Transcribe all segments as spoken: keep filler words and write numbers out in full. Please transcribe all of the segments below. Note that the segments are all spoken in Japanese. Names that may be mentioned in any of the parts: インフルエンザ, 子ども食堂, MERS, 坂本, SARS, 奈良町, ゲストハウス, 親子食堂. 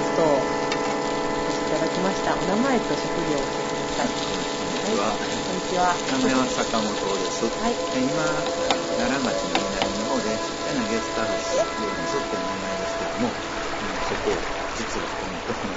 ストをいただきました。お名前と職業を教えてください。こんにちは。こんにちは。名前は坂本です。はい、今奈良町の南の方で小さなゲストハウスというのをずっと名前ですけども、そこを実はこ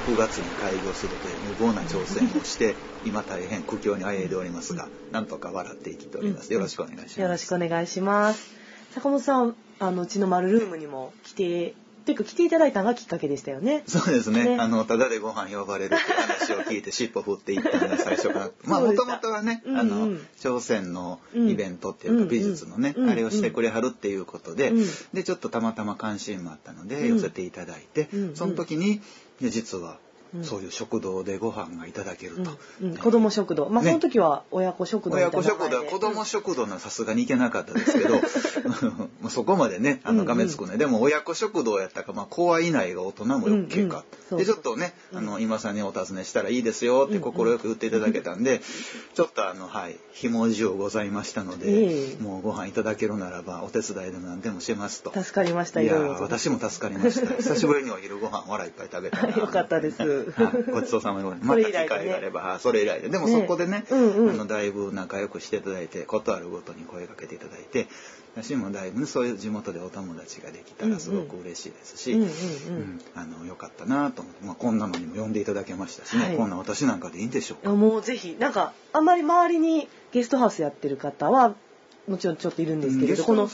のろくがつに開業するという無謀な挑戦をして今大変苦境にあえいでおりますが、なんとか笑って生きております。よろしくお願いします。よろしくお願いします。坂本さん、あのうちのマルルームにも来て。てか来ていただいたのがきっかけでしたよね。そうです ね, ねあのただでご飯呼ばれるって話を聞いて尻尾振っていったのが最初からまあもともとはね、うんうん、あの朝鮮のイベントっていうか美術のね、うんうん、あれをしてくれはるっていうことで、うんうん、でちょっとたまたま関心もあったので寄せていただいて、うんうん、その時に実はそういう食堂でご飯がいただけると、うんうん、子ども食堂、まあ、ね、その時は親子食堂みたいな感じで、親子食堂、子ども食堂はさすがに行けなかったですけどそこまでねあのがめつくね、うんうん、でも親子食堂やったか、まあ、子は以内が大人も OK か、うんうん、でちょっとねあの今さんにお尋ねしたらいいですよって心よく言っていただけたんで、うんうん、ちょっとあのはいひもじをございましたので、えー、もうご飯いただけるならばお手伝いでも何でもしますと。助かりました。いや私も助かりました。久しぶりにお昼ご飯わらいっぱい食べたなよかったですごちそうさまでまた機会があればそれ以来で、でもそこでね、うんうん、あのだいぶ仲良くしていただいて、ことあるごとに声かけていただいて、私もだいぶ、ね、そういう地元でお友達ができたらすごく嬉しいですし、よかったなと思って、まあ、こんなのにも呼んでいただけましたしね、はい、こんな私なんかでいいんでしょうか。もうぜひなんかあんまり周りにゲストハウスやってる方はもちろんちょっといるんですけれど、この、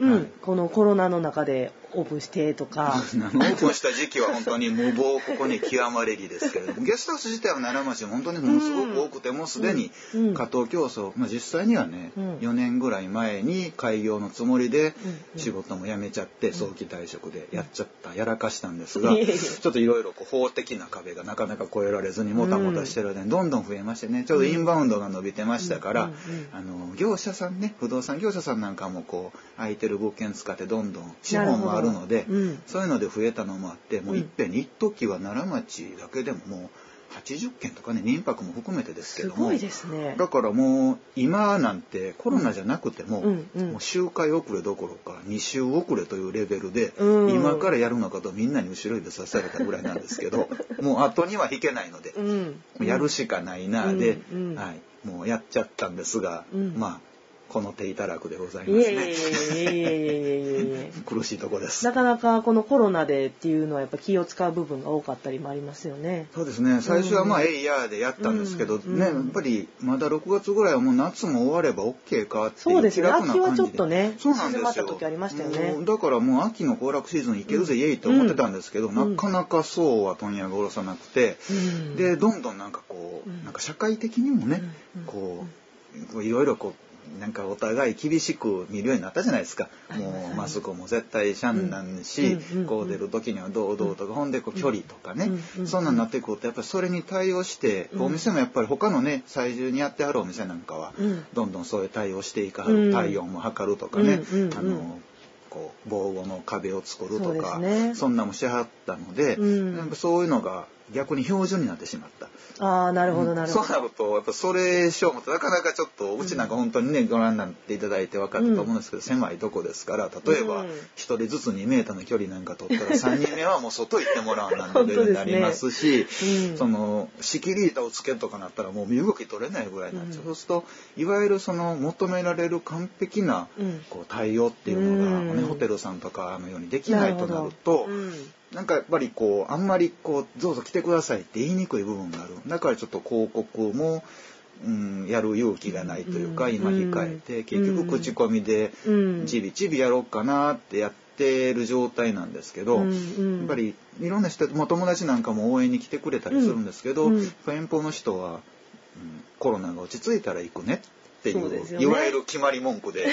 うんはい、このコロナの中でオープンしてとかオープンした時期は本当に無謀ここに極まれりですけれどもゲストハウス自体は奈良町本当にものすごく多くて、うん、もうすでに加藤競争、まあ、実際にはね、うん、よねんぐらい前に開業のつもりで仕事も辞めちゃって早期退職でやっちゃった、うん、やらかしたんですが、うん、ちょっといろいろ法的な壁がなかなか越えられずにもたもたしてる間にどんどん増えましてね、ちょうどインバウンドが伸びてましたから、うんうんうん、あの業者さんね不動産業者さんなんかもこう空いてる物件使ってどんどん資本もあるので、うん、そういうので増えたのもあってもういっぺんに一時は奈良町だけでももうはちじゅっけんとかね、民泊も含めてですけども、すごいですね。だからもう今なんてコロナじゃなくても、うんうんうん、もう周回遅れどころかにしゅう遅れというレベルで、うん、今からやるのかとみんなに後ろ指さされたぐらいなんですけどもう後には引けないので、うん、やるしかないなで、うんうんはい、もうやっちゃったんですが、うん、まあこの手いただくでございますね。苦しいとこです。なかなかこのコロナでっていうのはやっぱ気を使う部分が多かったりもありますよね。そうですね。最初はまあエイヤーでやったんですけど、うん、ね、やっぱりまだろくがつぐらいはもう夏も終われば OK かっていう気楽な感じで。そうですね。秋はちょっとね、そうなんですよ。静まった時ありましたよね。だからもう秋の行楽シーズン行けるぜ、うん、イエイと思ってたんですけど、うん、なかなかそうは問屋が下ろさなくて、うん、でどんどんなんかこう、うん、なんか社会的にもね、うん、こういろいろこうなんかお互い厳しく見るようになったじゃないですか。もうマスクも絶対シャンなんし、うん、こう出る時には堂々とか、ほんでこう距離とかね、うん、そんなになってくるとやっぱりそれに対応して、うん、お店もやっぱり他のね最重にやってあるお店なんかは、うん、どんどんそういう対応していかはる、うん、体温も測るとかね、うんうんうん、あのこう防護の壁を作るとか そ,、ね、そんなもしはったので、うん、なんかそういうのが逆に標準になってしまった。あーなるほどなるほど。そうなるとやっぱそれしようもなかなかちょっとうちなんか本当にね、うん、ご覧になっていただいて分かったと思うんですけど、うん、狭いとこですから例えば一人ずつにメートルの距離なんか取ったらさんにんめはもう外行ってもらうなんてレベルになりますし、ねうん、その仕切り板をつけるとかなったらもう身動き取れないぐらいなんで、うん、そうするといわゆるその求められる完璧なこう対応っていうのが、ねうん、ホテルさんとかのようにできないとなると。なんかやっぱりこうあんまりこうどうぞ来てくださいって言いにくい部分がある。だからちょっと広告も、うん、やる勇気がないというか、うん、今控えて、うん、結局口コミでちびちびやろうかなってやってる状態なんですけど、うん、やっぱりいろんな人、まあ、友達なんかも応援に来てくれたりするんですけど、うん、遠方の人は、うん、コロナが落ち着いたら行くねっていう、ね、いわゆる決まり文句で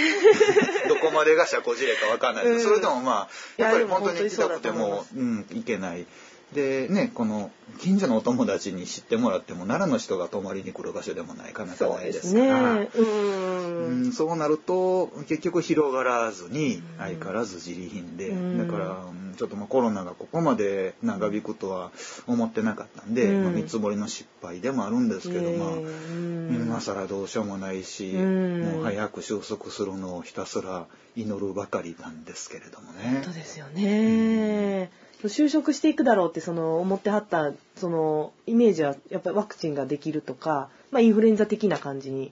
どこまでが社交辞令か分かんないです、うん、それでもまあやっぱり本当に行きたくてもい、うん、行けないでね、この近所のお友達に知ってもらっても奈良の人が泊まりに来る場所でもないかなかないですから、ね、うんうん、そうなると結局広がらずに相変わらず自利品で、うん、だからちょっとまあコロナがここまで長引くとは思ってなかったんで、うんまあ、見積もりの失敗でもあるんですけど、うんまあうん、今更どうしようもないし、うん、もう早く収束するのをひたすら祈るばかりなんですけれどもね。本当ですよね、うん就職していくだろうってその思ってはったそのイメージはやっぱりワクチンができるとか、まあ、インフルエンザ的な感じに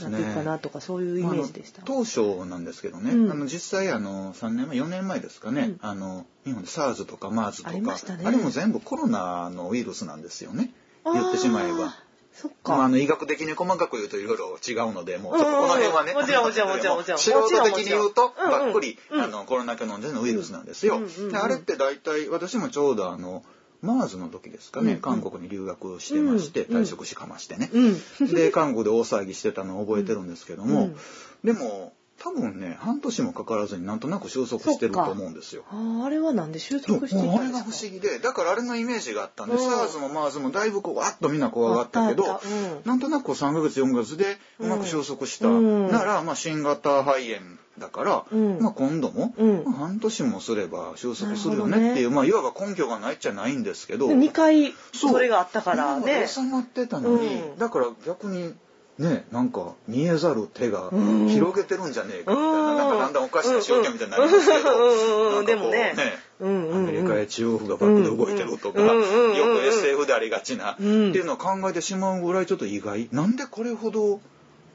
なっていくかなとかそういうイメージでした。まあ、当初なんですけどね、うん、あの実際あのさんねんまえよねんまえですかね、うん、あの日本で SARS とか MERS とか ありましたね。あれも全部コロナのウイルスなんですよね、言ってしまえば。そっか、まあ、あの医学的に細かく言うといろいろ違うのでもうちょっとこの辺はね、うんうんうん、もちろんもちろんもちろんもちろん素人的に言うとばっくり、うんうん、あのコロナ禍のウイルスなんですよ、うんうんうん、であれって大体私もちょうどあの MERS の時ですかね、うんうん、韓国に留学してまして、うんうん、退職しかましてね、うんうん、で韓国で大騒ぎしてたのを覚えてるんですけども、うんうん、でも多分ね半年もかからずになんとなく収束してると思うんですよ。 あ, あれはなんで収束していたんですか。あれが不思議でだからあれのイメージがあったんで SARS も MERS もだいぶこうわっとみんな怖がったけど、うん、なんとなくさんかげつよんかげつでうまく収束した、うん、なら、まあ、新型肺炎だから、うんまあ、今度も、うんまあ、半年もすれば収束するよねっていう、ねまあ、いわば根拠がないっちゃないんですけどにかいそれがあったからね収まってたのに、うん、だから逆にね、なんか見えざる手が広げてるんじゃねえかみたいな、うん、なんかだんだんおかしな宗教みたいになりますけど、でもね、アメリカや中央府がバックで動いてるとか、うんうんうん、よく エスエフ でありがちな、うん、っていうのを考えてしまうぐらいちょっと意外なんでこれほど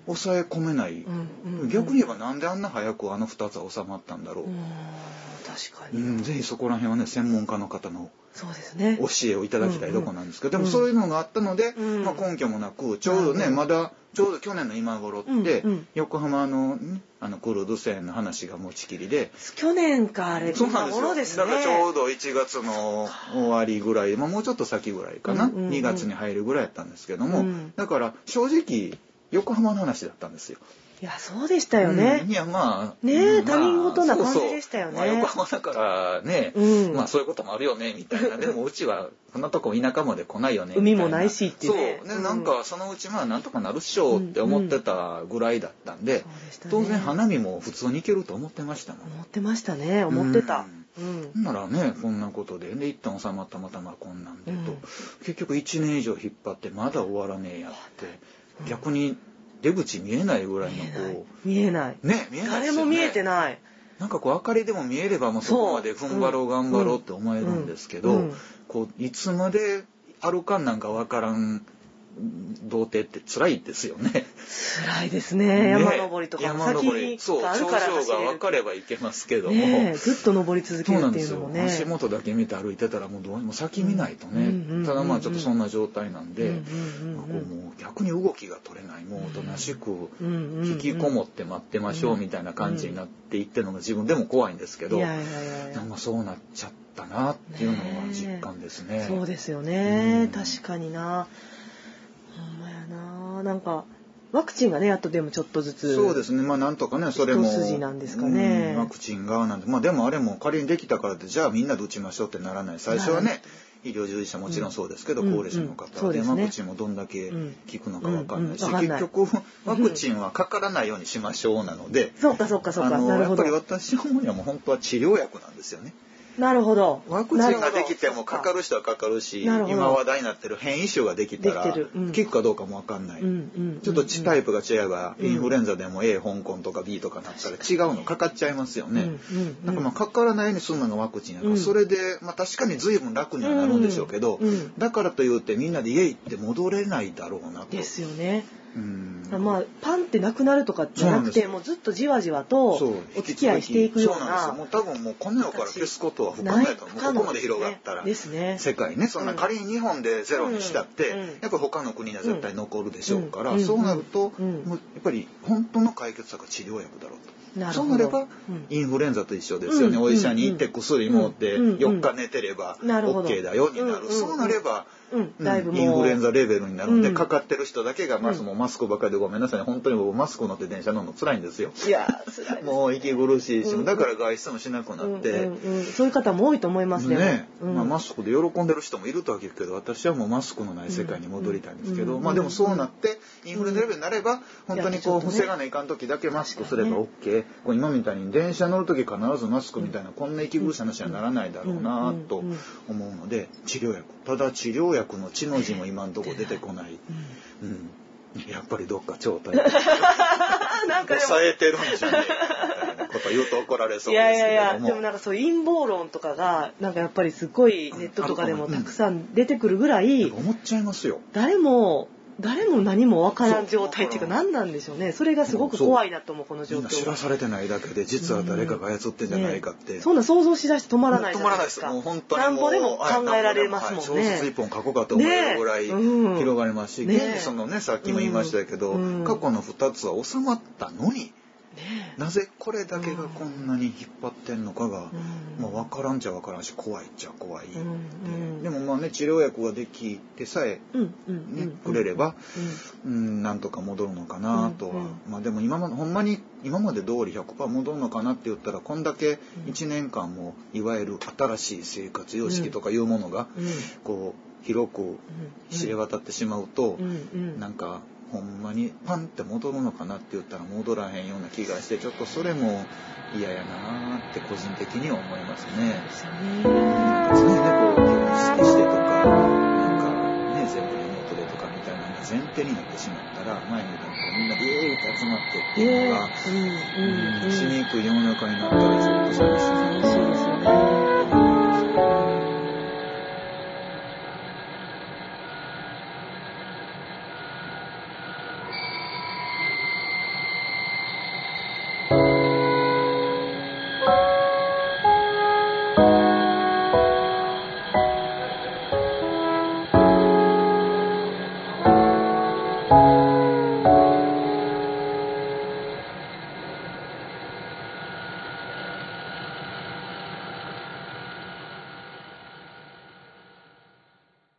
抑え込めない、うんうん、逆に言えばなんであんな早くあのふたつは収まったんだろう、うん、確かに、うん、ぜひそこら辺はね専門家の方のそうですね、教えをいただきたいとこなんですけど、うんうん、でもそういうのがあったので、うんまあ、根拠もなくちょうどね、うん、まだちょうど去年の今頃って、うんうん、横浜の、あのクルーズ船の話が持ちきりで去年かあれ今頃ですね。だからちょうどいちがつの終わりぐらい、まあ、もうちょっと先ぐらいかな、うんうんうん、にがつに入るぐらいやったんですけども、うん、だから正直横浜の話だったんですよ。いやそうでしたよね、うん、いやまあねえ、うんまあ、他人事な感じでしたよね。そうそう、まあ、横浜だからね、うん、まあそういうこともあるよねみたいなでもうちはこんなとこ田舎まで来ないよねみたいな海もないしっていう、ね、そうね、なんかそのうちまあなんとかなるっしょって思ってたぐらいだったんで、うんうんそうでしたね、当然花見も普通に行けると思ってましたもん。思ってましたね、思ってた、うんうん、ならねこんなことでで一旦収まったまたまこんなんでと、うん、結局いちねん以上引っ張ってまだ終わらねえやって、うん、逆に出口見えないぐらいのこう見えないね見えない、誰も見えてない、なんかこう明かりでも見えればもうそこまで踏ん張ろう頑張ろうって思えるんですけど、こういつまで歩かんなんかわからん童貞って辛いですよね。辛いですね。山登りとかも先があるから走れる。そう、頂上が分かればいけますけども、ね、ずっと登り続けるっていうのもね。足元だけ見て歩いてたらもうどうも先見ないとね、うんうんうんうん、ただまあちょっとそんな状態なんで、もう逆に動きが取れない、もうおとなしく引きこもって待ってましょうみたいな感じになっていってるのが自分でも怖いんですけど、いやいやいやいや、なんかそうなっちゃったなっていうのは実感ですね。ね、そうですよね、うん、確かにな。なんかワクチンがねやっとでもちょっとずつそうですね、まあなんとかねそれも一筋なんですかね、ワクチンがなんて、まあ、でもあれも仮にできたからってじゃあみんなで打ちましょうってならない。最初はね医療従事者もちろんそうですけど、うん、高齢者の方、うんうんでね、ワクチンもどんだけ効くのか分かんないし、うんうんうん、結局ワクチンはかからないようにしましょうなのでそうかそうかそうか、なるほど。やっぱり私思うにはもう本当は治療薬なんですよね。なるほど。ワクチンができてもかかる人はかかるし、今話題になってる変異種ができたら効くかどうかもわかんない、うんうん、ちょっとタイプが違えば、うん、インフルエンザでも A 香港とか B とかなったら違うのかかっちゃいますよね、うんうんうん、なんかまあかからないようにするのがワクチンだから、うん、それで、まあ、確かに随分楽にはなるんでしょうけど、うんうん、だからといってみんなで家行って戻れないだろうなと。ですよね。うんまあ、パンってなくなるとかじゃなくてもうずっとじわじわとお付き合いしていくような。そうなんですよ。もう多分もうこの世から消すことは不可能だと思う。ここまで広がったらですね、世界ね、そんな仮に日本でゼロにしたって、うん、やっぱり他の国には絶対残るでしょうから、うん、そうなると、うん、もうやっぱり本当の解決策は治療薬だろうと。そうなればインフルエンザと一緒ですよね、うん、お医者に行って薬もってよっか寝てれば OK だよになる、うん、そうなれば、うんうん、インフルエンザレベルになるんで、うん、かかってる人だけがまずもうマスクばかりでごめんなさい、本当に僕マスク乗って電車乗るの辛いんですよ。いや辛いです、ね、もう息苦しいし、うん、だから外出もしなくなって、うんうんうん、そういう方も多いと思います ね, ね、うんまあ、マスクで喜んでる人もいるとは聞くけど私はもうマスクのない世界に戻りたいんですけど、うんうんまあ、でもそうなってインフルエンザレベルになれば本当にこう防がないかん時だけマスクすれば OK、今みたいに電車乗るとき必ずマスクみたいなこんな息苦しい話はならないだろうなと思うので治療薬。ただ治療薬の地の字も今のところ出てこない、うんうん、やっぱりどっか超大変抑えてるんじゃねえみたいなここと言うと怒られそうですけども。いやいやいや、でもなんかそう陰謀論とかがなんかやっぱりすごいネットとかでもたくさん出てくるぐらい、うん、思っちゃいますよ。誰も誰も何もわからん状態っていうか、何なんでしょうね。それがすごく怖いなと思う、この状況。知らされてないだけで実は誰かが操ってんじゃないかって、うんね、そんな想像しだして止まらないじゃないですか。もう止まらないです。もう本当にもうなんぼでも考えられますもんね、はい、小説一本書こうかと思えるぐらい広がりますし、ねね、そのね、さっきも言いましたけど、うん、過去のふたつは収まったのに、ね、なぜこれだけがこんなに引っ張ってんのかが、うん、まあ、分からんちゃ分からんし怖いっちゃ怖い、うん、でもまあね、治療薬ができてさえ、ね、うん、くれれば、うんうん、なんとか戻るのかなとは、うんうん、まあ、でも今までほんまに今まで通り ひゃくパーセント 戻るのかなって言ったら、こんだけいちねんかんもいわゆる新しい生活様式とかいうものがこう広く知れ渡ってしまうと、なんかほんまにパンって戻るのかなって言ったら戻らへんような気がして、ちょっとそれも嫌やなって個人的には思いますね。常にね、こう意識してとか、なんかね、全部リモートでとかみたいなのが前提になってしまったら、前になんかみんなビューって集まってっていうのが、えー、うん、うん、しにくい世の中になったらちょっと寂しい。そうですよね。